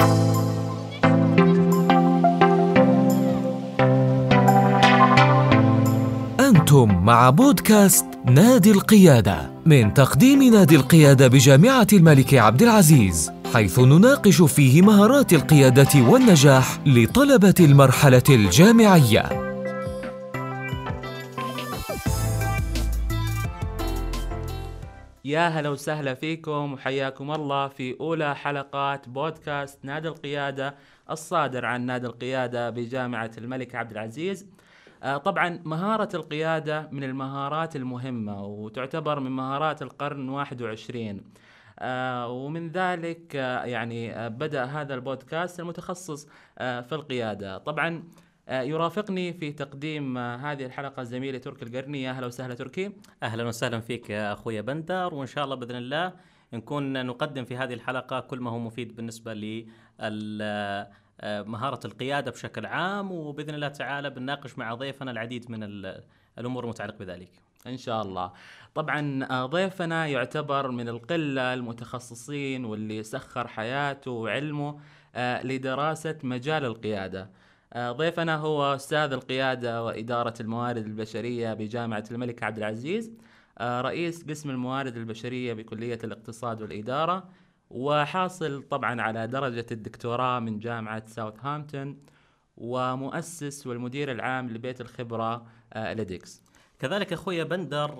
أنتم مع بودكاست نادي القيادة من تقديم نادي القيادة بجامعة الملك عبد العزيز، حيث نناقش فيه مهارات القيادة والنجاح لطلبة المرحلة الجامعية. يا هلا وسهلا فيكم وحياكم الله في أولى حلقات بودكاست نادي القيادة الصادر عن نادي القيادة بجامعة الملك عبد العزيز. طبعا مهارة القيادة من المهارات المهمة وتعتبر من مهارات القرن 21، ومن ذلك يعني بدأ هذا البودكاست المتخصص في القيادة. طبعا يرافقني في تقديم هذه الحلقة زميلي تركي القرني. أهلا وسهلا تركي. أهلا وسهلا فيك يا أخوي بندر، وإن شاء الله بإذن الله نكون نقدم في هذه الحلقة كل ما هو مفيد بالنسبة مهارة القيادة بشكل عام، وبإذن الله تعالى بنناقش مع ضيفنا العديد من الأمور المتعلقة بذلك إن شاء الله. طبعا ضيفنا يعتبر من القلة المتخصصين واللي سخر حياته وعلمه لدراسة مجال القيادة. ضيفنا هو أستاذ القيادة وإدارة الموارد البشرية بجامعة الملك عبد العزيز، رئيس قسم الموارد البشرية بكلية الاقتصاد والإدارة، وحاصل طبعا على درجة الدكتوراه من جامعة ساوثهامبتون، ومؤسس والمدير العام لبيت الخبرة الاديكس. كذلك أخوي بندر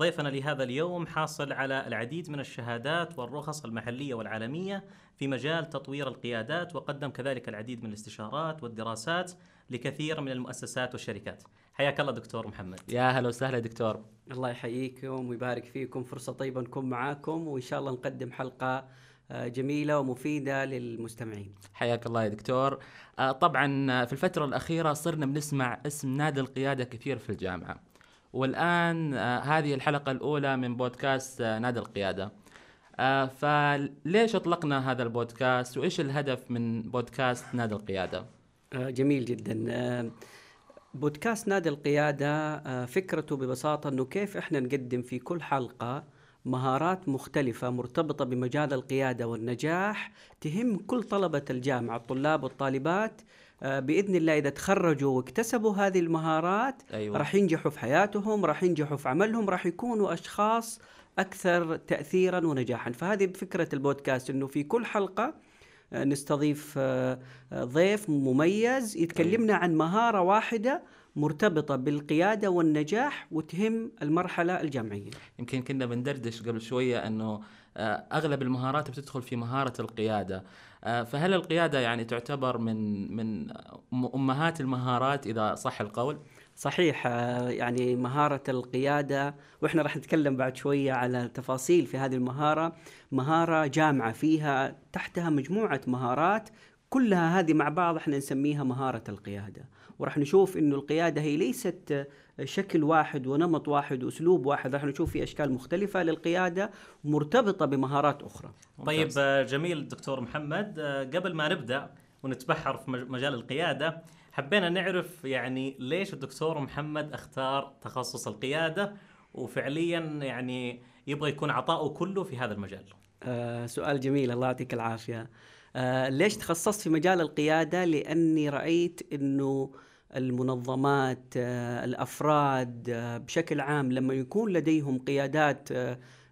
ضيفنا لهذا اليوم حاصل على العديد من الشهادات والرخص المحلية والعالمية في مجال تطوير القيادات، وقدم كذلك العديد من الاستشارات والدراسات لكثير من المؤسسات والشركات. حياك الله دكتور محمد. يا هلا وسهلا دكتور. الله يحييكم ويبارك فيكم، فرصة طيبة نكون معاكم، وإن شاء الله نقدم حلقة جميلة ومفيدة للمستمعين. حياك الله يا دكتور. طبعا في الفترة الأخيرة صرنا بنسمع اسم نادي القيادة كثير في الجامعة، والآن هذه الحلقة الأولى من بودكاست نادي القيادة. فليش أطلقنا هذا البودكاست، وإيش الهدف من بودكاست نادي القيادة؟ جميل جدا. بودكاست نادي القيادة فكرته ببساطة أنه كيف إحنا نقدم في كل حلقة مهارات مختلفة مرتبطة بمجال القيادة والنجاح تهم كل طلبة الجامعة، الطلاب والطالبات بإذن الله إذا تخرجوا واكتسبوا هذه المهارات راح ينجحوا في حياتهم، راح ينجحوا في عملهم، راح يكونوا أشخاص أكثر تأثيرا ونجاحا. فهذه فكرة البودكاست، أنه في كل حلقة نستضيف ضيف مميز يتكلمنا عن مهارة واحدة مرتبطة بالقيادة والنجاح وتهم المرحلة الجامعية. يمكن كنا بندردش قبل شوية أنه أغلب المهارات بتدخل في مهارة القيادة، فهل القيادة يعني تعتبر من أمهات المهارات إذا صح القول؟ صحيح، يعني مهارة القيادة، وإحنا راح نتكلم بعد شوية على تفاصيل في هذه المهارة، مهارة جامعة فيها تحتها مجموعة مهارات، كلها هذه مع بعض إحنا نسميها مهارة القيادة. وراح نشوف إنه القيادة هي ليست شكل واحد ونمط واحد وأسلوب واحد، راح نشوف في أشكال مختلفة للقيادة مرتبطة بمهارات أخرى. طيب جميل دكتور محمد، قبل ما نبدأ ونتبحر في مجال القيادة حبينا نعرف يعني ليش الدكتور محمد اختار تخصص القيادة، وفعليا يعني يبغى يكون عطاؤه كله في هذا المجال. سؤال جميل، الله يعطيك العافية. ليش تخصصت في مجال القيادة؟ لأني رأيت أنه المنظمات الأفراد بشكل عام لما يكون لديهم قيادات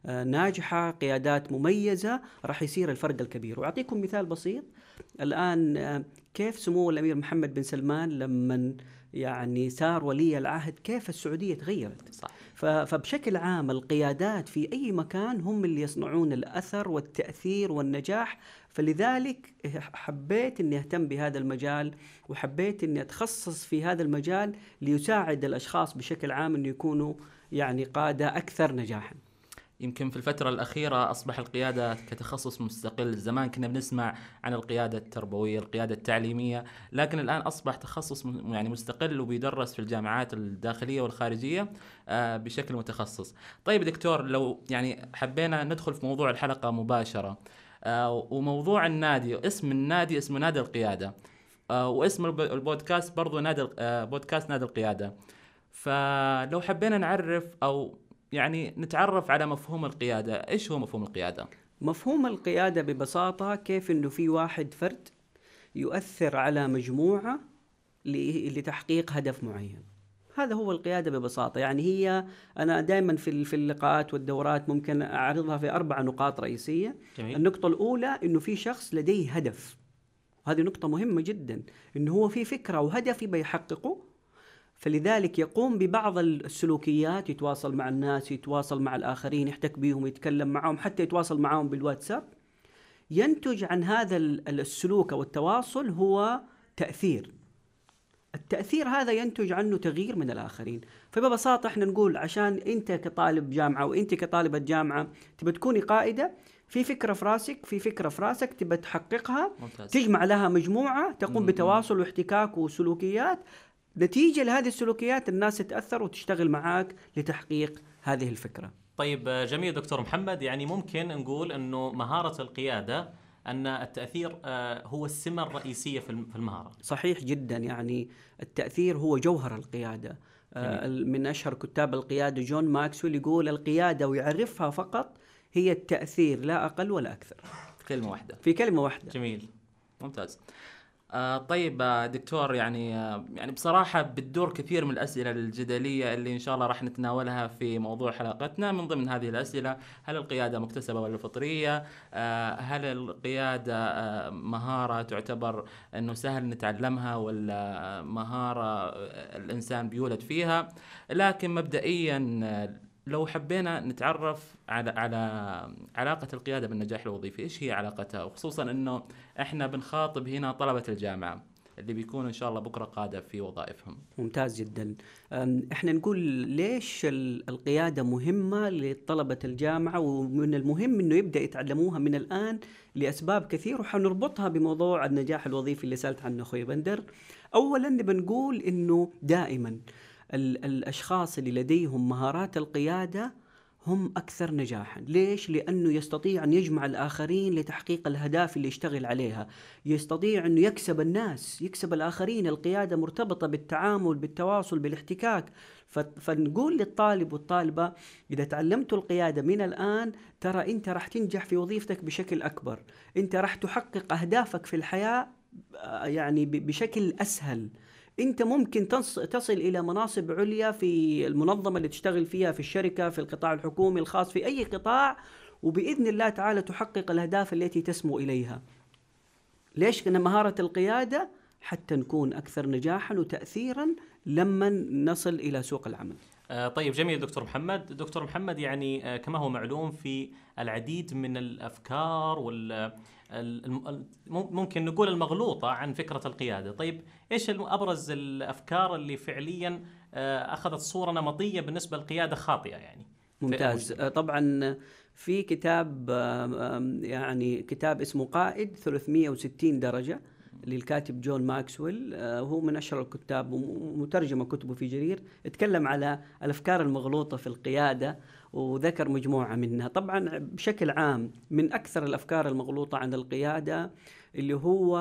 ناجحة، قيادات مميزة، راح يصير الفرق الكبير. وأعطيكم مثال بسيط الآن، كيف سمو الأمير محمد بن سلمان لما يعني صار ولي العهد كيف السعودية تغيرت. صح. فبشكل عام القيادات في أي مكان هم اللي يصنعون الأثر والتأثير والنجاح، فلذلك حبيت أني أهتم بهذا المجال، وحبيت أني أتخصص في هذا المجال ليساعد الأشخاص بشكل عام أن يكونوا يعني قادة أكثر نجاحاً. يمكن في الفترة الأخيرة أصبح القيادة كتخصص مستقل، زمان كنا بنسمع عن القيادة التربوية، القيادة التعليمية، لكن الآن أصبح تخصص يعني مستقل وبيدرس في الجامعات الداخلية والخارجية بشكل متخصص. طيب دكتور، لو يعني حبينا ندخل في موضوع الحلقة مباشرة، وموضوع النادي، اسم النادي اسمه نادي القيادة، واسم البودكاست برضو نادي بودكاست نادي القيادة، فلو حبينا نعرف أو يعني نتعرف على مفهوم القيادة، إيش هو مفهوم القيادة؟ مفهوم القيادة ببساطة كيف أنه في واحد فرد يؤثر على مجموعة لتحقيق هدف معين. هذا هو القيادة ببساطة. يعني هي أنا دائما في اللقاءات والدورات ممكن أعرضها في 4 نقاط رئيسية. جميل. النقطة الأولى أنه في شخص لديه هدف، وهذه نقطة مهمة جدا، أنه هو في فكرة وهدف يبغى يحققه، فلذلك يقوم ببعض السلوكيات، يتواصل مع الناس، يتواصل مع الآخرين، يحتك بيهم، يتكلم معهم، حتى يتواصل معهم بالواتساب. ينتج عن هذا السلوك أو التواصل هو تأثير. التأثير هذا ينتج عنه تغيير من الآخرين. فببساطة احنا نقول عشان انت كطالب جامعة وانت كطالبة جامعة تبى تكوني قائدة، في فكرة في راسك، تبى تحققها، ممتاز. تجمع لها مجموعة تقوم بتواصل واحتكاك وسلوكيات، نتيجة لهذه السلوكيات الناس تتأثر وتشتغل معاك لتحقيق هذه الفكرة. طيب جميل دكتور محمد، يعني ممكن نقول أنه مهارة القيادة أن التأثير هو السمة الرئيسية في المهارة. صحيح جدا، يعني التأثير هو جوهر القيادة. من أشهر كتاب القيادة جون ماكسويل يقول القيادة ويعرفها فقط هي التأثير لا أقل ولا أكثر. في كلمة واحدة. جميل، ممتاز. طيب دكتور، يعني بصراحة بتدور كثير من الأسئلة الجدلية اللي إن شاء الله راح نتناولها في موضوع حلقتنا. من ضمن هذه الأسئلة، هل القيادة مكتسبة ولا فطرية؟ هل القيادة مهارة تعتبر أنه سهل نتعلمها ولا مهارة الإنسان بيولد فيها؟ لكن مبدئيا لو حبينا نتعرف على علاقة القيادة بالنجاح الوظيفي، إيش هي علاقتها؟ وخصوصاً إنه إحنا بنخاطب هنا طلبة الجامعة اللي بيكونوا إن شاء الله بكرة قادة في وظائفهم. ممتاز جداً. إحنا نقول ليش القيادة مهمة لطلبة الجامعة، ومن المهم إنه يبدأ يتعلموها من الآن لأسباب كثير، وحنربطها بموضوع النجاح الوظيفي اللي سألت عنه أخوي بندر. أولاً بنقول إنه دائماً الأشخاص اللي لديهم مهارات القيادة هم أكثر نجاحاً. ليش؟ لأنه يستطيع أن يجمع الآخرين لتحقيق الأهداف اللي يشتغل عليها، يستطيع أنه يكسب الناس، يكسب الآخرين. القيادة مرتبطة بالتعامل، بالتواصل، بالاحتكاك. فنقول للطالب والطالبة إذا تعلمتوا القيادة من الآن، ترى أنت راح تنجح في وظيفتك بشكل أكبر، أنت راح تحقق أهدافك في الحياة يعني بشكل أسهل، أنت ممكن تصل إلى مناصب عليا في المنظمة اللي تشتغل فيها، في الشركة، في القطاع الحكومي، الخاص، في أي قطاع، وبإذن الله تعالى تحقق الأهداف التي تسمو إليها. ليش؟ لأن مهارة القيادة حتى نكون أكثر نجاحاً وتأثيراً لما نصل إلى سوق العمل. طيب جميل دكتور محمد. دكتور محمد، يعني كما هو معلوم في العديد من الأفكار ممكن نقول المغلوطة عن فكرة القيادة. طيب إيش أبرز الأفكار اللي فعليا أخذت صورة نمطية بالنسبة للقيادة خاطئة يعني؟ ممتاز. طبعا في كتاب، يعني كتاب اسمه قائد 360 درجة للكاتب جون ماكسويل، هو من أشهر الكتاب ومترجمة كتبه في جرير، اتكلم على الأفكار المغلوطة في القيادة وذكر مجموعة منها. طبعا بشكل عام من أكثر الأفكار المغلوطة عن القيادة اللي هو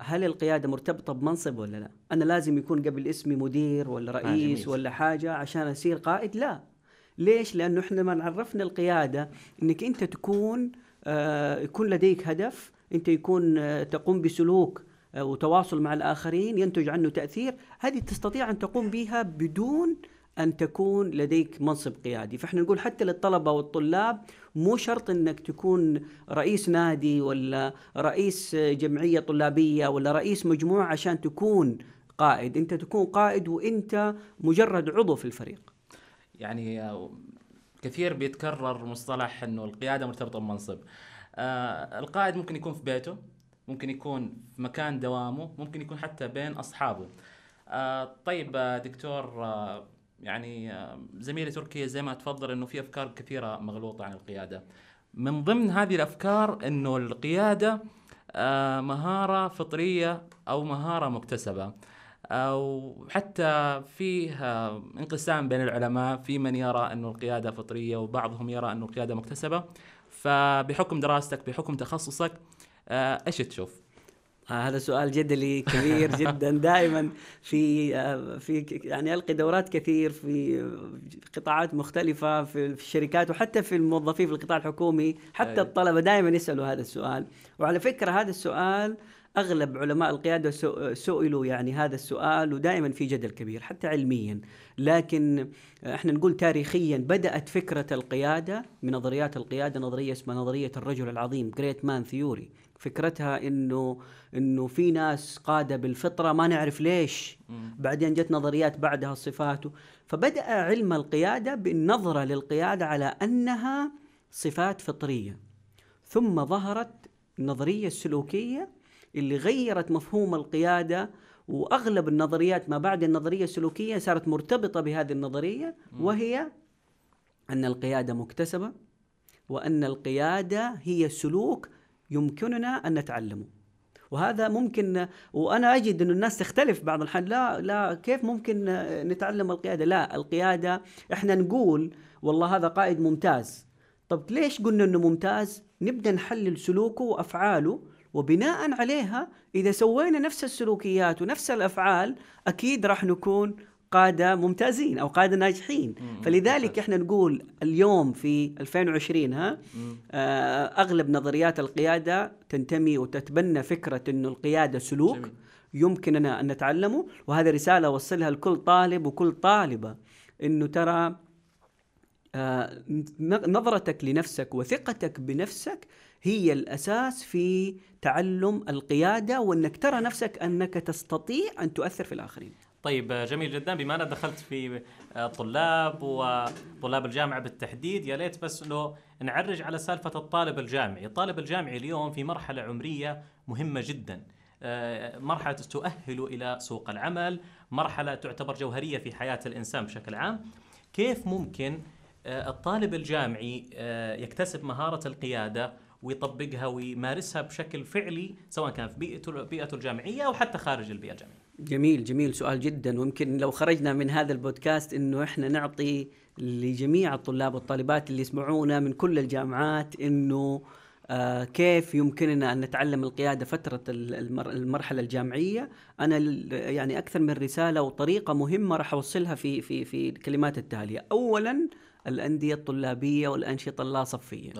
هل القيادة مرتبطة بمنصب ولا لا؟ أنا لازم يكون قبل اسمي مدير ولا رئيس ولا حاجة عشان أصير قائد؟ لا. ليش؟ لأنه إحنا ما نعرفنا القيادة إنك أنت تكون يكون لديك هدف، أنت يكون تقوم بسلوك وتواصل مع الآخرين ينتج عنه تأثير، هذه تستطيع أن تقوم بها بدون أن تكون لديك منصب قيادي. فإحنا نقول حتى للطلبة والطلاب مو شرط أنك تكون رئيس نادي ولا رئيس جمعية طلابية ولا رئيس مجموعة عشان تكون قائد. أنت تكون قائد وأنت مجرد عضو في الفريق. يعني كثير بيتكرر مصطلح أنه القيادة مرتبطة بمنصب. القائد ممكن يكون في بيته، ممكن يكون في مكان دوامه، ممكن يكون حتى بين أصحابه. طيب دكتور، يعني زميلي تركي زي ما تفضل أنه في أفكار كثيرة مغلوطة عن القيادة. من ضمن هذه الأفكار أنه القيادة مهارة فطرية أو مهارة مكتسبة، أو حتى فيها انقسام بين العلماء، في من يرى أنه القيادة فطرية وبعضهم يرى أنه القيادة مكتسبة. فبحكم دراستك، بحكم تخصصك، إيش تشوف؟ هذا سؤال جدلي كبير جدا دائما في يعني ألقي دورات كثير في قطاعات مختلفة في الشركات وحتى في الموظفين في القطاع الحكومي حتى الطلبة دائما يسألوا هذا السؤال. وعلى فكرة هذا السؤال أغلب علماء القيادة سئلوا يعني هذا السؤال ودائما في جدل كبير حتى علميا. لكن احنا نقول تاريخيا بدأت فكرة القيادة من نظريات القيادة نظرية اسمها نظرية الرجل العظيم Great Man Theory. فكرتها انه في ناس قادة بالفطرة ما نعرف ليش، بعدين جت نظريات بعدها الصفات. فبدأ علم القيادة بالنظرة للقيادة على أنها صفات فطرية، ثم ظهرت النظرية السلوكية اللي غيرت مفهوم القيادة، وأغلب النظريات ما بعد النظرية السلوكية صارت مرتبطة بهذه النظرية، وهي أن القيادة مكتسبة وأن القيادة هي سلوك يمكننا أن نتعلمه. وهذا ممكن، وأنا أجد أن الناس تختلف بعض الحين، لا كيف ممكن نتعلم القيادة؟ لا، القيادة إحنا نقول والله هذا قائد ممتاز، طب ليش قلنا أنه ممتاز؟ نبدأ نحلل سلوكه وأفعاله، وبناء عليها إذا سوينا نفس السلوكيات ونفس الأفعال أكيد راح نكون قادة ممتازين أو قادة ناجحين. فلذلك إحنا نقول اليوم في 2020 أغلب نظريات القيادة تنتمي وتتبنى فكرة أن القيادة سلوك يمكننا أن نتعلمه. وهذا رسالة أوصلها لكل طالب وكل طالبة، أنه ترى نظرتك لنفسك وثقتك بنفسك هي الأساس في تعلم القيادة، وأنك ترى نفسك أنك تستطيع أن تؤثر في الآخرين. طيب جميل جدا. بما أنا دخلت في طلاب وطلاب الجامعة بالتحديد، يا ليت بس لو نعرج على سالفة الطالب الجامعي. الطالب الجامعي اليوم في مرحلة عمرية مهمة جدا، مرحلة تؤهله إلى سوق العمل، مرحلة تعتبر جوهرية في حياة الإنسان بشكل عام. كيف ممكن الطالب الجامعي يكتسب مهارة القيادة ويطبقها ويمارسها بشكل فعلي، سواء كان في بيئته الجامعية أو حتى خارج البيئة الجامعية؟ جميل سؤال جدا. ويمكن لو خرجنا من هذا البودكاست إنه إحنا نعطي لجميع الطلاب والطالبات اللي يسمعونا من كل الجامعات إنه كيف يمكننا أن نتعلم القيادة فترة المرحلة الجامعية. أنا يعني أكثر من رسالة وطريقة مهمة راح أوصلها في الكلمات التالية. أولا، الأندية الطلابية والأنشطة اللاصفية.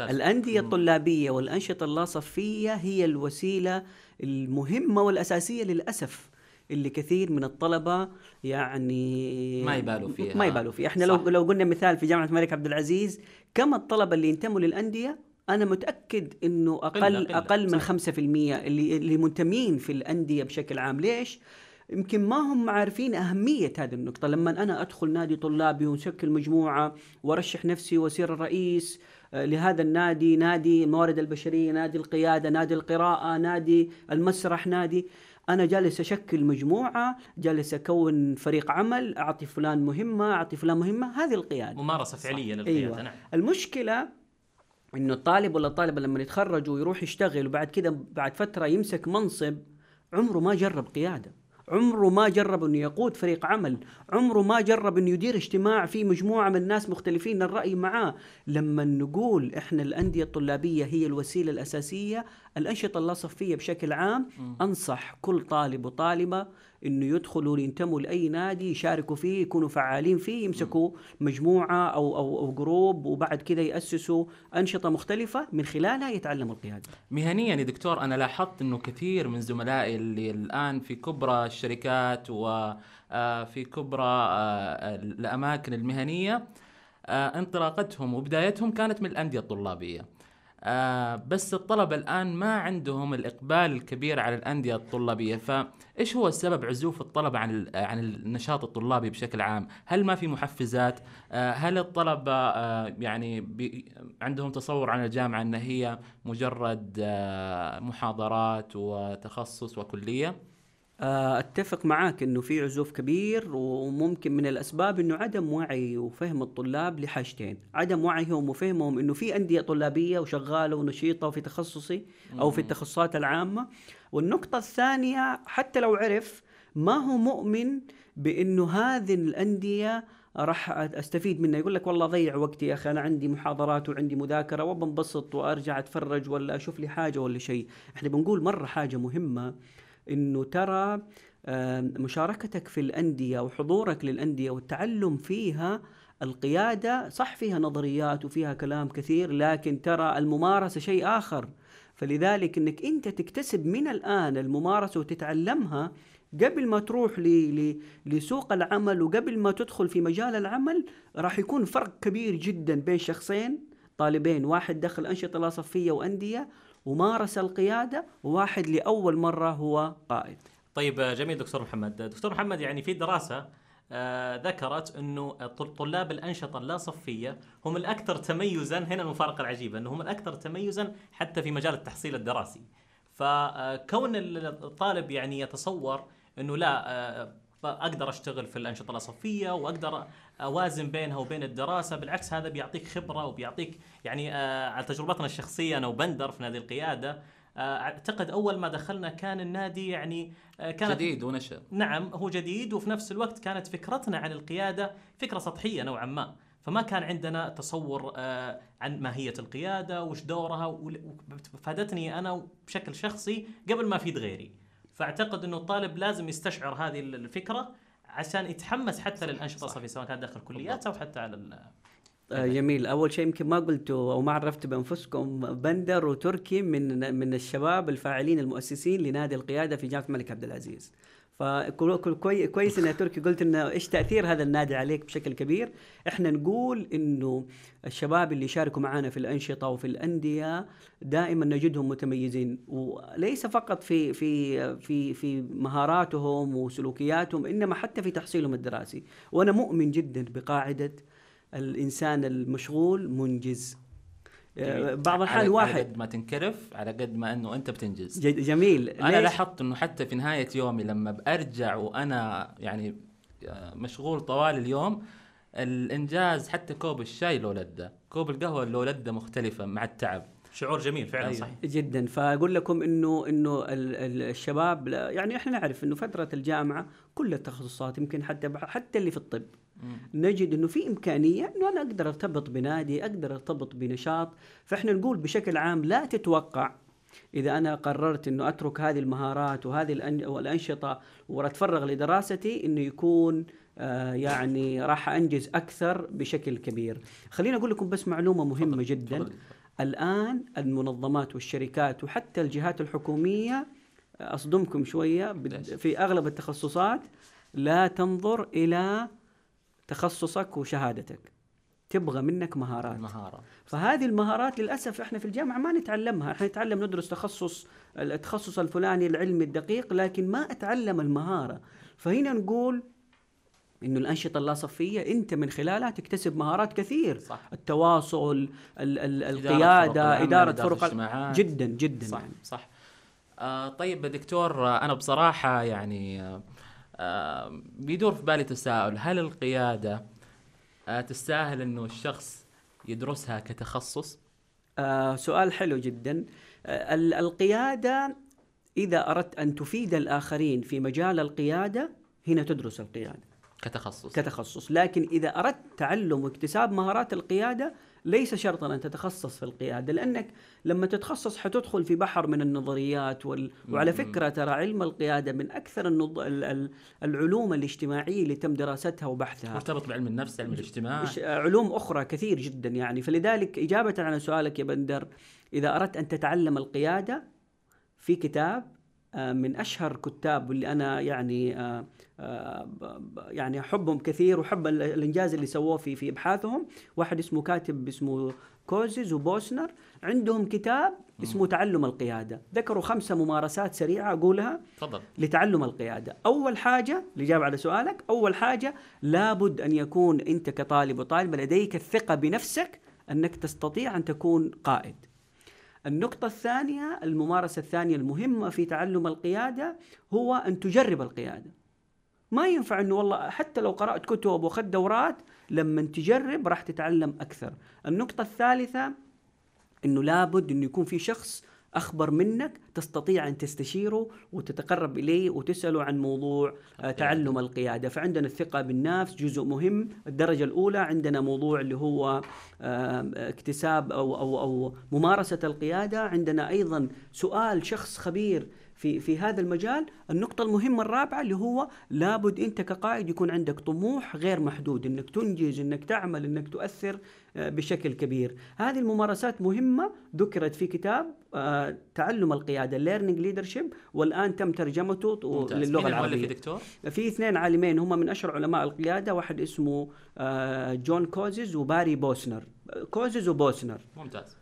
الأندية الطلابية والأنشطة اللاصفية هي الوسيلة المهمة والأساسية للأسف اللي كثير من الطلبة يعني ما يبالوا فيها. احنا لو قلنا مثال في جامعة الملك عبد العزيز، كم الطلبة اللي ينتموا للأندية؟ أنا متأكد إنه أقل من 5% اللي منتمين في الأندية بشكل عام. ليش؟ يمكن ما هم عارفين أهمية هذه النقطة. لما أنا أدخل نادي طلابي ونشكل مجموعة وأرشح نفسي وأصير الرئيس لهذا النادي، نادي الموارد البشرية، نادي القيادة، نادي القراءة، نادي المسرح، نادي، أنا جالس أشكل مجموعة، جالس أكون فريق عمل، أعطي فلان مهمة، أعطي فلان مهمة. هذه القيادة، ممارسة فعلية للقيادة. أيوة. نعم. المشكلة إنه الطالب ولا الطالبة لما يتخرج ويروح يشتغل وبعد كده بعد فترة يمسك منصب، عمره ما جرب قيادة، عمره ما جرب أن يقود فريق عمل، عمره ما جرب أن يدير اجتماع فيه مجموعة من الناس مختلفين الرأي معاه. لما نقول إحنا الأندية الطلابية هي الوسيلة الأساسية، الأنشطة اللاصفية بشكل عام، أنصح كل طالب وطالبة أنه يدخلوا ينتموا لأي نادي، يشاركوا فيه، يكونوا فعالين فيه، يمسكوا مجموعة أو جروب، وبعد كذا يأسسوا أنشطة مختلفة من خلالها يتعلموا القيادة. مهنيا يا دكتور، أنا لاحظت أنه كثير من زملائي اللي الآن في كبرى الشركات وفي كبرى الأماكن المهنية، انطلاقتهم وبدايتهم كانت من الأندية الطلابية. بس الطلبة الآن ما عندهم الإقبال الكبير على الأندية الطلابية، فإيش هو السبب عزوف الطلبة عن النشاط الطلابي بشكل عام؟ هل ما في محفزات؟ هل الطلبة يعني عندهم تصور عن الجامعة أن هي مجرد محاضرات وتخصص وكلية؟ أتفق معاك أنه في عزوف كبير، وممكن من الأسباب أنه عدم وعي وفهم الطلاب لحاجتين. عدم وعيهم وفهمهم أنه في أندية طلابية وشغالة ونشيطة وفي تخصصي أو في التخصصات العامة. والنقطة الثانية، حتى لو عرف ما هو مؤمن بأنه هذه الأندية راح أستفيد منه. يقول لك والله ضيع وقتي يا أخي، أنا عندي محاضرات وعندي مذاكرة وبنبسط وأرجع أتفرج ولا أشوف لي حاجة ولا شيء. إحنا بنقول مرة حاجة مهمة، إنه ترى مشاركتك في الأندية وحضورك للأندية والتعلم فيها، القيادة صح فيها نظريات وفيها كلام كثير، لكن ترى الممارسة شيء آخر. فلذلك إنك أنت تكتسب من الآن الممارسة وتتعلمها قبل ما تروح لسوق العمل وقبل ما تدخل في مجال العمل، راح يكون فرق كبير جدا بين شخصين طالبين، واحد دخل أنشطة لا صفية وأندية ومارس القيادة، وواحد لأول مرة هو قائد. طيب جميل دكتور محمد. دكتور محمد، يعني في دراسة ذكرت أنه طلاب الأنشطة اللا صفية هم الأكثر تميزاً، هنا المفارقة العجيبة، أنهم الأكثر تميزاً حتى في مجال التحصيل الدراسي. فكون الطالب يعني يتصور أنه لا أقدر أشتغل في الأنشطة الصفية وأقدر أوازن بينها وبين الدراسة، بالعكس هذا بيعطيك خبرة وبيعطيك يعني على تجربتنا الشخصية أنا وبندر في نادي القيادة، أعتقد أول ما دخلنا كان النادي يعني كان جديد ونشأ. نعم هو جديد، وفي نفس الوقت كانت فكرتنا عن القيادة فكرة سطحية نوعا ما، فما كان عندنا تصور عن ماهية القيادة وش دورها، وفادتني أنا بشكل شخصي قبل ما أفيد غيري. فأعتقد أنه الطالب لازم يستشعر هذه الفكرة عشان يتحمس حتى للأنشطة الصفية، سواء كان داخل كليات أو حتى على جميل. أول شيء يمكن ما قلته أو ما عرفت بأنفسكم، بندر وتركي من الشباب الفاعلين المؤسسين لنادي القيادة في جامعة الملك عبد العزيز. فكويس إن تركي قلت إنه إيش تأثير هذا النادي عليك بشكل كبير. إحنا نقول إنه الشباب اللي شاركوا معنا في الأنشطة وفي الأندية دائما نجدهم متميزين، وليس فقط في في في في مهاراتهم وسلوكياتهم، إنما حتى في تحصيلهم الدراسي. وأنا مؤمن جدا بقاعدة الإنسان المشغول منجز. بعض الحال واحد على قد ما تنكرف على قد ما أنه أنت بتنجز. جميل. أنا لاحظت أنه حتى في نهاية يومي لما بأرجع وأنا يعني مشغول طوال اليوم، الإنجاز حتى كوب الشاي لو لذة، كوب القهوة لو لذة مختلفة مع التعب. شعور جميل فعلا. أيوة. صحيح جدا. فأقول لكم إنه الشباب يعني إحنا نعرف إنه فترة الجامعة كل التخصصات، يمكن حتى اللي في الطب نجد أنه في إمكانية أنه أنا أقدر أرتبط بنادي، أقدر أرتبط بنشاط. فإحنا نقول بشكل عام لا تتوقع إذا أنا قررت أنه أترك هذه المهارات وهذه الأنشطة وأتفرغ لدراستي أنه يكون يعني راح أنجز أكثر بشكل كبير. خلينا أقول لكم بس معلومة مهمة جدا. الآن المنظمات والشركات وحتى الجهات الحكومية، أصدمكم شوية، في أغلب التخصصات لا تنظر إلى تخصصك وشهادتك، تبغى منك مهارات. فهذه المهارات للأسف إحنا في الجامعة ما نتعلمها. إحنا نتعلم ندرس التخصص الفلاني العلمي الدقيق، لكن ما أتعلم المهارة. فهنا نقول إنه الأنشطة اللاصفية أنت من خلالها تكتسب مهارات كثير. صح. التواصل، القيادة، إدارة فرق، جدا جدا. صح يعني. صح. طيب دكتور، أنا بصراحة يعني بيدور في بالي تساؤل، هل القيادة تستاهل أنه الشخص يدرسها كتخصص؟ سؤال حلو جدا. القيادة إذا أردت أن تفيد الآخرين في مجال القيادة، هنا تدرس القيادة كتخصص. لكن إذا أردت تعلم واكتساب مهارات القيادة، ليس شرطاً أن تتخصص في القيادة، لأنك لما تتخصص حتدخل في بحر من النظريات وعلى فكرة ترى علم القيادة من أكثر العلوم الاجتماعية اللي تم دراستها وبحثها، مرتبط بعلم النفس، علم الاجتماع، علوم أخرى كثير جدا يعني. فلذلك إجابة على سؤالك يا بندر، إذا أردت أن تتعلم القيادة، في كتاب من أشهر كتاب اللي أنا يعني أحبهم كثير وحب الإنجاز اللي سووه في إبحاثهم، واحد اسمه كاتب اسمه كوزز وبوسنر، عندهم كتاب اسمه تعلم القيادة. ذكروا 5 ممارسات سريعة أقولها فضل لتعلم القيادة. أول حاجة، الإجابة على سؤالك، أول حاجة لابد أن يكون أنت كطالب وطالبة لديك الثقة بنفسك أنك تستطيع أن تكون قائد. النقطة الثانية، الممارسة الثانية المهمة في تعلم القيادة، هو أن تجرب القيادة. ما ينفع أنه والله حتى لو قرأت كتب وخذت دورات، لما تجرب راح تتعلم أكثر. النقطة الثالثة، أنه لابد أنه يكون في شخص أخبر منك تستطيع أن تستشيره وتتقرب إليه وتسأله عن موضوع تعلم القيادة. فعندنا الثقة بالنفس جزء مهم. الدرجة الأولى عندنا موضوع اللي هو اكتساب أو ممارسة القيادة. عندنا أيضا سؤال شخص خبير في هذا المجال. النقطة المهمة الرابعة اللي هو لابد أنت كقائد يكون عندك طموح غير محدود، أنك تنجز، أنك تعمل، أنك تؤثر بشكل كبير. هذه الممارسات مهمة، ذكرت في كتاب تعلم القيادة Learning Leadership، والآن تم ترجمته للغة العربية. دكتور؟ في اثنين عالمين هم من أشهر علماء القيادة، واحد اسمه جون كوزز وباري بوسنر. كوزز وبوسنر. ممتاز.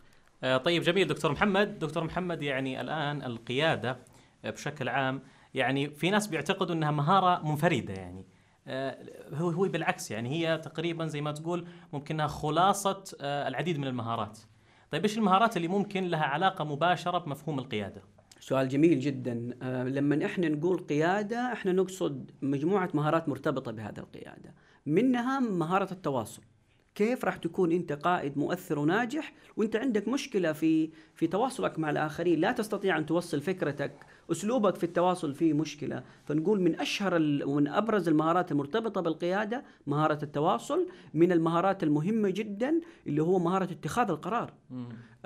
طيب جميل دكتور محمد. دكتور محمد، يعني الآن القيادة بشكل عام يعني في ناس بيعتقدوا أنها مهارة منفردة، يعني هو بالعكس، يعني هي تقريبا زي ما تقول ممكنها خلاصة العديد من المهارات. طيب إيش المهارات اللي ممكن لها علاقة مباشرة بمفهوم القيادة؟ سؤال جميل جدا. لما إحنا نقول قيادة إحنا نقصد مجموعة مهارات مرتبطة بهذا القيادة، منها مهارة التواصل. كيف راح تكون أنت قائد مؤثر وناجح وأنت عندك مشكلة في تواصلك مع الآخرين، لا تستطيع أن توصل فكرتك، أسلوبك في التواصل فيه مشكلة. فنقول من أشهر ومن أبرز المهارات المرتبطة بالقيادة مهارة التواصل. من المهارات المهمة جدا اللي هو مهارة اتخاذ القرار.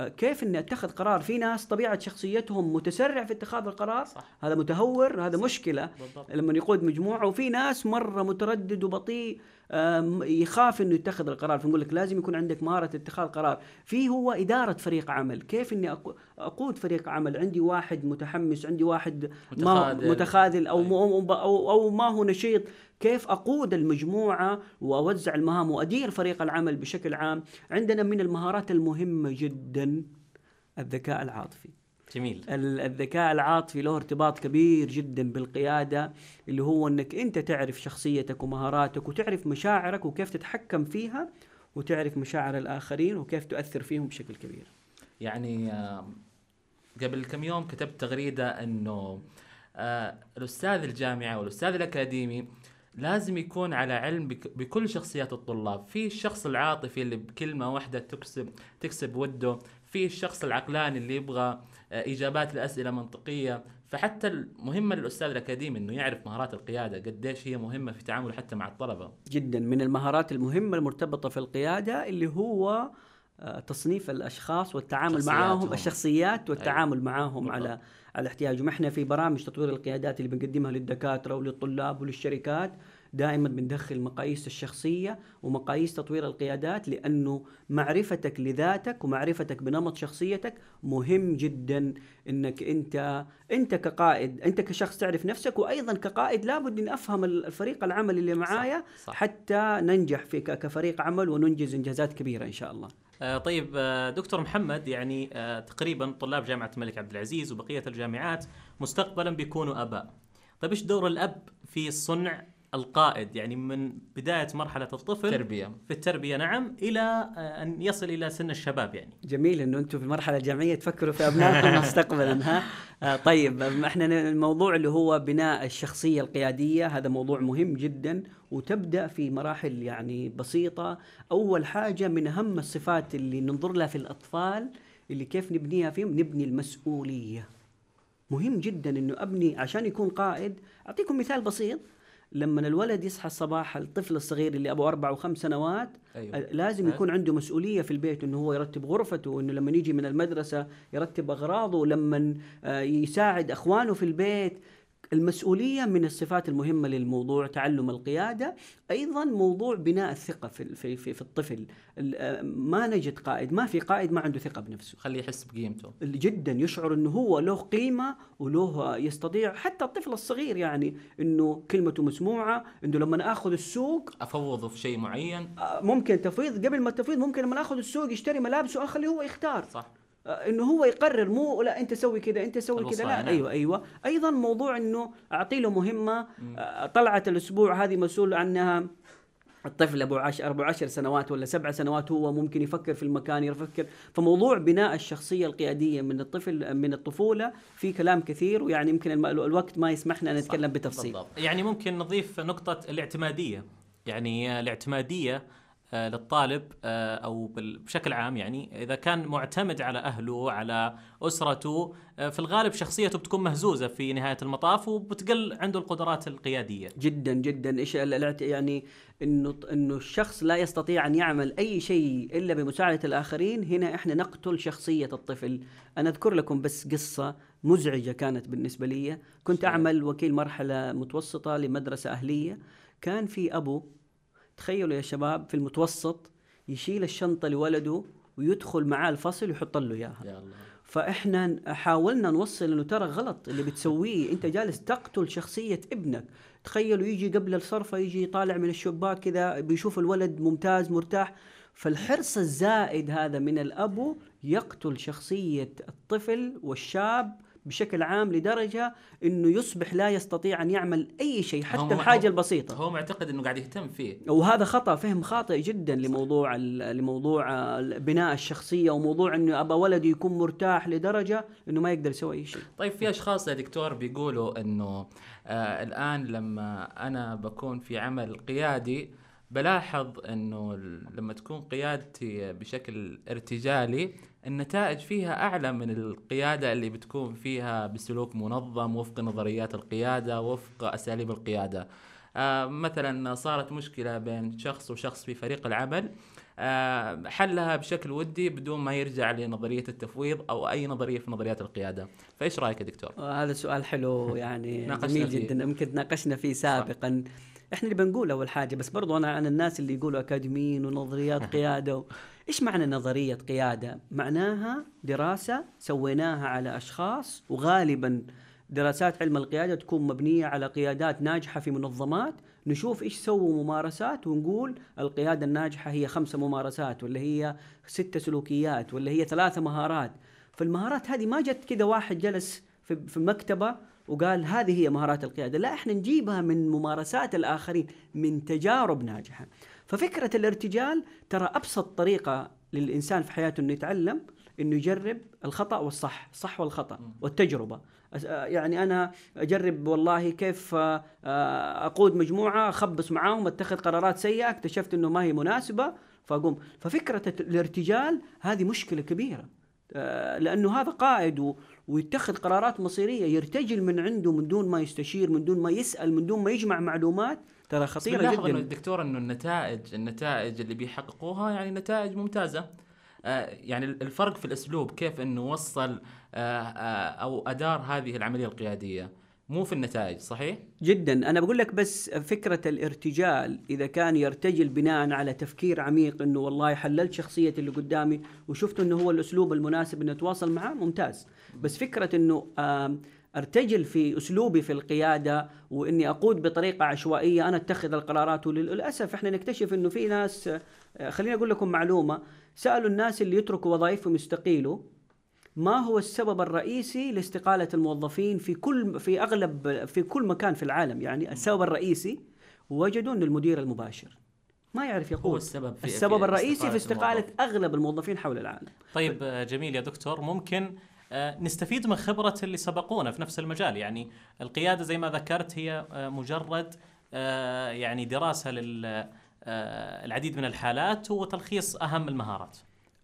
كيف أن أتخذ قرار؟ في ناس طبيعة شخصيتهم متسرع في اتخاذ القرار، صح. هذا متهور، هذا صح. مشكلة بالضبط. لما يقود مجموعة. وفي ناس مرة متردد وبطيء يخاف أنه يتخذ القرار. فنقول لك لازم يكون عندك مهارة اتخاذ قرار. في هو إدارة فريق عمل. كيف أني أقود فريق عمل؟ عندي واحد متحمس، عندي واحد متخاذل أو ما هو نشيط. كيف أقود المجموعة وأوزع المهام وأدير فريق العمل بشكل عام. عندنا من المهارات المهمة جدا الذكاء العاطفي. جميل. الذكاء العاطفي له ارتباط كبير جدا بالقيادة، اللي هو أنك أنت تعرف شخصيتك ومهاراتك وتعرف مشاعرك وكيف تتحكم فيها، وتعرف مشاعر الآخرين وكيف تؤثر فيهم بشكل كبير. يعني قبل كم يوم كتبت تغريدة أنه الأستاذ الجامعي والأستاذ الأكاديمي لازم يكون على علم بكل شخصيات الطلاب. في الشخص العاطفي اللي بكلمة واحدة تكسب وده، في الشخص العقلاني اللي يبغى إجابات لأسئلة منطقية. فحتى المهمة للأستاذ الأكاديمي أنه يعرف مهارات القيادة قديش هي مهمة في تعامله حتى مع الطلبة. جدا من المهارات المهمة المرتبطة في القيادة اللي هو تصنيف الأشخاص والتعامل معهم، الشخصيات والتعامل معهم على احتياجهم. احنا في برامج تطوير القيادات اللي بنقدمها للدكاترة وللطلاب وللشركات دائما بندخل مقاييس الشخصية ومقاييس تطوير القيادات، لأنه معرفتك لذاتك ومعرفتك بنمط شخصيتك مهم جدا. أنك أنت كقائد، أنت كشخص تعرف نفسك، وأيضا كقائد لابد أن أفهم الفريق العمل اللي معايا حتى ننجح في كفريق عمل وننجز إنجازات كبيرة إن شاء الله. طيب دكتور محمد، يعني تقريبا طلاب جامعة الملك عبد العزيز وبقية الجامعات مستقبلا بيكونوا أباء. طيب إيش دور الأب في صنع القائد، يعني من بداية مرحلة الطفل في التربية نعم إلى أن يصل إلى سن الشباب؟ يعني جميل أنه أنتم في المرحلة الجامعية تفكروا في أبنائكم مستقبلا. طيب إحنا الموضوع اللي هو بناء الشخصية القيادية، هذا موضوع مهم جدا، وتبدأ في مراحل يعني بسيطة. أول حاجة من أهم الصفات اللي ننظر لها في الأطفال اللي كيف نبنيها فيهم، نبني المسؤولية. مهم جدا أنه أبني عشان يكون قائد. أعطيكم مثال بسيط. لما الولد يصحى الصباح، الطفل الصغير اللي أبو 4 و5 سنوات، أيوة. لازم يكون عنده مسؤولية في البيت، إنه هو يرتب غرفته، إنه لما يجي من المدرسة يرتب أغراضه، لما يساعد أخوانه في البيت. المسؤولية من الصفات المهمة للموضوع تعلم القيادة. أيضا موضوع بناء الثقة في الطفل. ما نجد قائد، ما في قائد ما عنده ثقة بنفسه. خليه يحس بقيمته جدا، يشعر أنه هو له قيمة وله يستطيع. حتى الطفل الصغير يعني أنه كلمته مسموعة، أنه لما أخذ السوق أفوضه في شيء معين، ممكن تفويض قبل ما تفويض، ممكن لما أخذ السوق يشتري ملابسه أخليه هو يختار، صح. انه هو يقرر، مو لا انت سوي كذا انت سوي كذا، لا. ايوه. ايضا موضوع انه اعطي له مهمه، طلعت الاسبوع هذه مسؤول عنها الطفل ابو 10 سنوات ولا 7 سنوات، هو ممكن يفكر في المكان يفكر. فموضوع بناء الشخصيه القياديه من الطفل من الطفوله في كلام كثير، ويعني يمكن الوقت ما يسمحنا نتكلم بتفصيل. يعني ممكن نضيف نقطه الاعتماديه. يعني الاعتماديه للطالب أو بشكل عام يعني إذا كان معتمد على أهله على أسرته في الغالب شخصيته بتكون مهزوزة في نهاية المطاف وبتقل عنده القدرات القيادية جدا جدا. إيش يعني إنه الشخص لا يستطيع أن يعمل أي شيء إلا بمساعدة الآخرين. هنا إحنا نقتل شخصية الطفل. أنا أذكر لكم بس قصة مزعجة كانت بالنسبة لي. كنت أعمل وكيل مرحلة متوسطة لمدرسة أهلية. كان في أبو، تخيلوا يا شباب، في المتوسط يشيل الشنطة لولده ويدخل معاه الفصل ويحط له إياها. فإحنا حاولنا نوصل أنه ترى غلط اللي بتسويه، أنت جالس تقتل شخصية ابنك. تخيلوا يجي قبل الصرفة، يجي طالع من الشباك كذا، بيشوف الولد ممتاز مرتاح. فالحرص الزائد هذا من الأبو يقتل شخصية الطفل والشاب بشكل عام لدرجة أنه يصبح لا يستطيع أن يعمل أي شيء حتى الحاجة البسيطة. هو معتقد أنه قاعد يهتم فيه، وهذا خطأ، فهم خاطئ جدا لموضوع بناء الشخصية وموضوع أنه أبا ولدي يكون مرتاح لدرجة أنه ما يقدر يسوي أي شيء. طيب في أشخاص يا دكتور بيقولوا أنه الآن لما أنا بكون في عمل قيادي بلاحظ أنه لما تكون قيادتي بشكل ارتجالي النتائج فيها أعلى من القيادة اللي بتكون فيها بسلوك منظم وفق نظريات القيادة وفق أساليب القيادة. مثلا صارت مشكلة بين شخص وشخص في فريق العمل، حلها بشكل ودي بدون ما يرجع لنظرية التفويض أو أي نظرية في نظريات القيادة. فإيش رأيك يا دكتور؟ هذا سؤال حلو يعني جميل جدا، يمكن ناقشنا فيه سابقا. إحنا اللي بنقول أول حاجة، بس برضو أنا عن الناس اللي يقولوا أكاديميين ونظريات قيادة إيش معنى نظرية قيادة؟ معناها دراسة سويناها على أشخاص، وغالبا دراسات علم القيادة تكون مبنية على قيادات ناجحة في منظمات، نشوف إيش سووا ممارسات ونقول القيادة الناجحة هي 5 ممارسات ولا هي 6 سلوكيات ولا هي 3 مهارات. فالمهارات هذه ما جت كده واحد جلس في المكتبة وقال هذه هي مهارات القيادة، لا احنا نجيبها من ممارسات الآخرين، من تجارب ناجحة. ففكرة الارتجال ترى أبسط طريقة للإنسان في حياته أنه يتعلم أنه يجرب الخطأ والصح، الصح والخطأ والتجربة. يعني أنا أجرب والله كيف أقود مجموعة، أخبص معاهم، أتخذ قرارات سيئة، اكتشفت أنه ما هي مناسبة فأقوم. ففكرة الارتجال هذه مشكلة كبيرة، لأنه هذا قائد ويتخذ قرارات مصيرية، يرتجل من عنده من دون ما يستشير، من دون ما يسأل، من دون ما يجمع معلومات، ترى خطيرة جدا. إنه الدكتور إنه النتائج اللي بيحققوها يعني نتائج ممتازة. يعني الفرق في الأسلوب كيف إنه وصل أو أدار هذه العملية القيادية، مو في النتائج. صحيح جدا. أنا بقول لك بس فكرة الارتجال إذا كان يرتجل بناء على تفكير عميق إنه والله حللت شخصية اللي قدامي وشفت إنه هو الأسلوب المناسب إن أتواصل معه، ممتاز. بس فكرة إنه ارتجل في أسلوبي في القيادة وإني أقود بطريقة عشوائية، أنا أتخذ القرارات، وللأسف إحنا نكتشف إنه في ناس، خليني أقول لكم معلومة، سألوا الناس اللي يتركوا وظائفهم يستقيلوا ما هو السبب الرئيسي لاستقالة الموظفين في كل مكان في العالم، يعني السبب الرئيسي، وجدوا أن المدير المباشر ما يعرف يقول. السبب الرئيسي في استقالة أغلب الموظفين حول العالم. طيب جميل يا دكتور، ممكن نستفيد من خبرة اللي سبقونا في نفس المجال. يعني القيادة زي ما ذكرت هي مجرد يعني دراسة للعديد من الحالات وتلخيص أهم المهارات.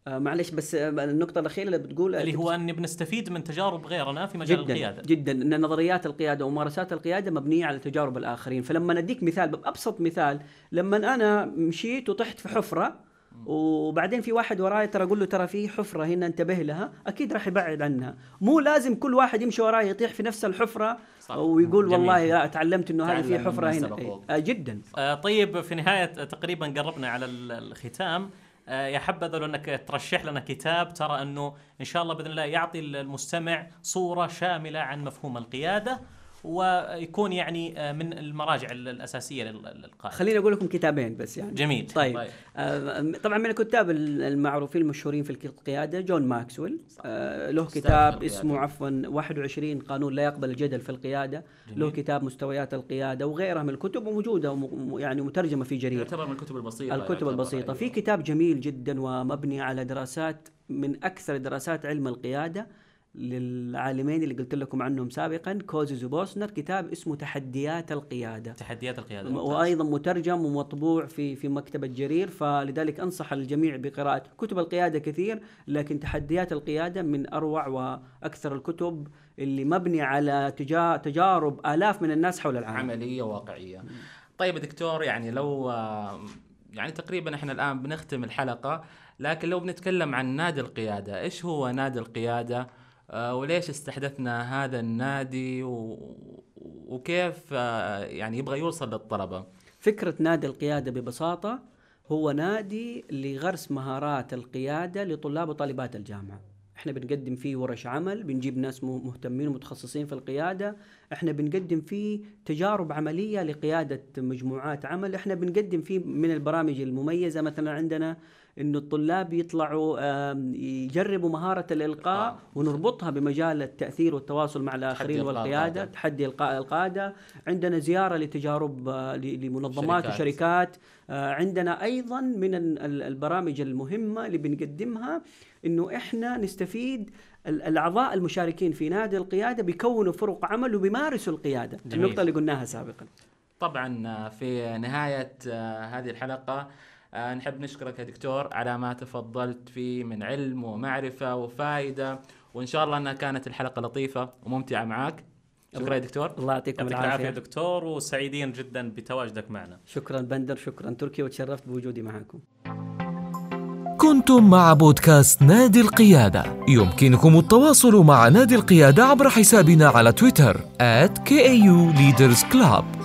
معلش بس النقطة الأخيرة اللي بتقول اللي هو أن بنستفيد من تجارب غيرنا في مجال جداً القيادة. جدا أن نظريات القيادة وممارسات القيادة مبنية على تجارب الآخرين. فلما نديك مثال بأبسط مثال، لما أنا مشيت وطحت في حفرة وبعدين في واحد وراي ترى أقول له ترى في حفرة هنا انتبه لها، أكيد راح يبعد عنها. مو لازم كل واحد يمشي وراي يطيح في نفس الحفرة ويقول جميل والله تعلمت أنه هذه في حفرة هنا. جدا. طيب في نهاية تقريبا قربنا على الختام، يا حبذا لو أنك ترشح لنا كتاب ترى أنه إن شاء الله بإذن الله يعطي المستمع صورة شاملة عن مفهوم القيادة ويكون يعني من المراجع الأساسية للقائد. خليني أقول لكم كتابين بس يعني. جميل. طيب. طبعا من الكتاب المعروفين المشهورين في القيادة جون ماكسويل، له كتاب اسمه 21 قانون لا يقبل الجدل في القيادة. جميل. له كتاب مستويات القيادة وغيرها من الكتب، وموجودة يعني مترجمة في جريدة، يعتبر من الكتب البسيطة. في كتاب جميل جدا ومبني على دراسات من أكثر دراسات علم القيادة للعالمين اللي قلت لكم عنهم سابقا، كوزز وبوسنر، كتاب اسمه تحديات القيادة. تحديات القيادة، وأيضا مترجم ومطبوع في مكتبة جرير، فلذلك أنصح الجميع بقراءة كتب القيادة كثير، لكن تحديات القيادة من أروع وأكثر الكتب اللي مبني على تجارب آلاف من الناس حول العالم، عملية واقعية. طيب دكتور، يعني لو يعني تقريبا احنا الآن بنختم الحلقة، لكن لو بنتكلم عن نادي القيادة، ايش هو نادي القيادة؟ وليش استحدثنا هذا النادي؟ وكيف يعني يبغى يوصل للطلبة؟ فكرة نادي القيادة ببساطة هو نادي لغرس مهارات القيادة لطلاب وطالبات الجامعة. احنا بنقدم فيه ورش عمل، بنجيب ناس مهتمين ومتخصصين في القيادة، احنا بنقدم فيه تجارب عملية لقيادة مجموعات عمل، احنا بنقدم فيه من البرامج المميزة مثلا عندنا إنه الطلاب يطلعوا يجربوا مهارة الإلقاء ونربطها بمجال التأثير والتواصل مع الآخرين والقيادة، تحدي إلقاء القادة. عندنا زيارة لتجارب لمنظمات وشركات. عندنا أيضا من البرامج المهمة اللي بنقدمها إنه إحنا نستفيد الأعضاء المشاركين في نادي القيادة بيكونوا فرق عمل وبيمارسوا القيادة. جميل. النقطة اللي قلناها سابقا. طبعا في نهاية هذه الحلقة نحب نشكرك يا دكتور على ما تفضلت فيه من علم ومعرفة وفائدة، وإن شاء الله أنها كانت الحلقة لطيفة وممتعة معك. شكرا يا دكتور. الله يعطيكم العافية يا دكتور، وسعيدين جدا بتواجدك معنا. شكرا بندر، شكرا تركي، وتشرفت بوجودي معكم. كنتم مع بودكاست نادي القيادة. يمكنكم التواصل مع نادي القيادة عبر حسابنا على تويتر @KAU Leaders Club.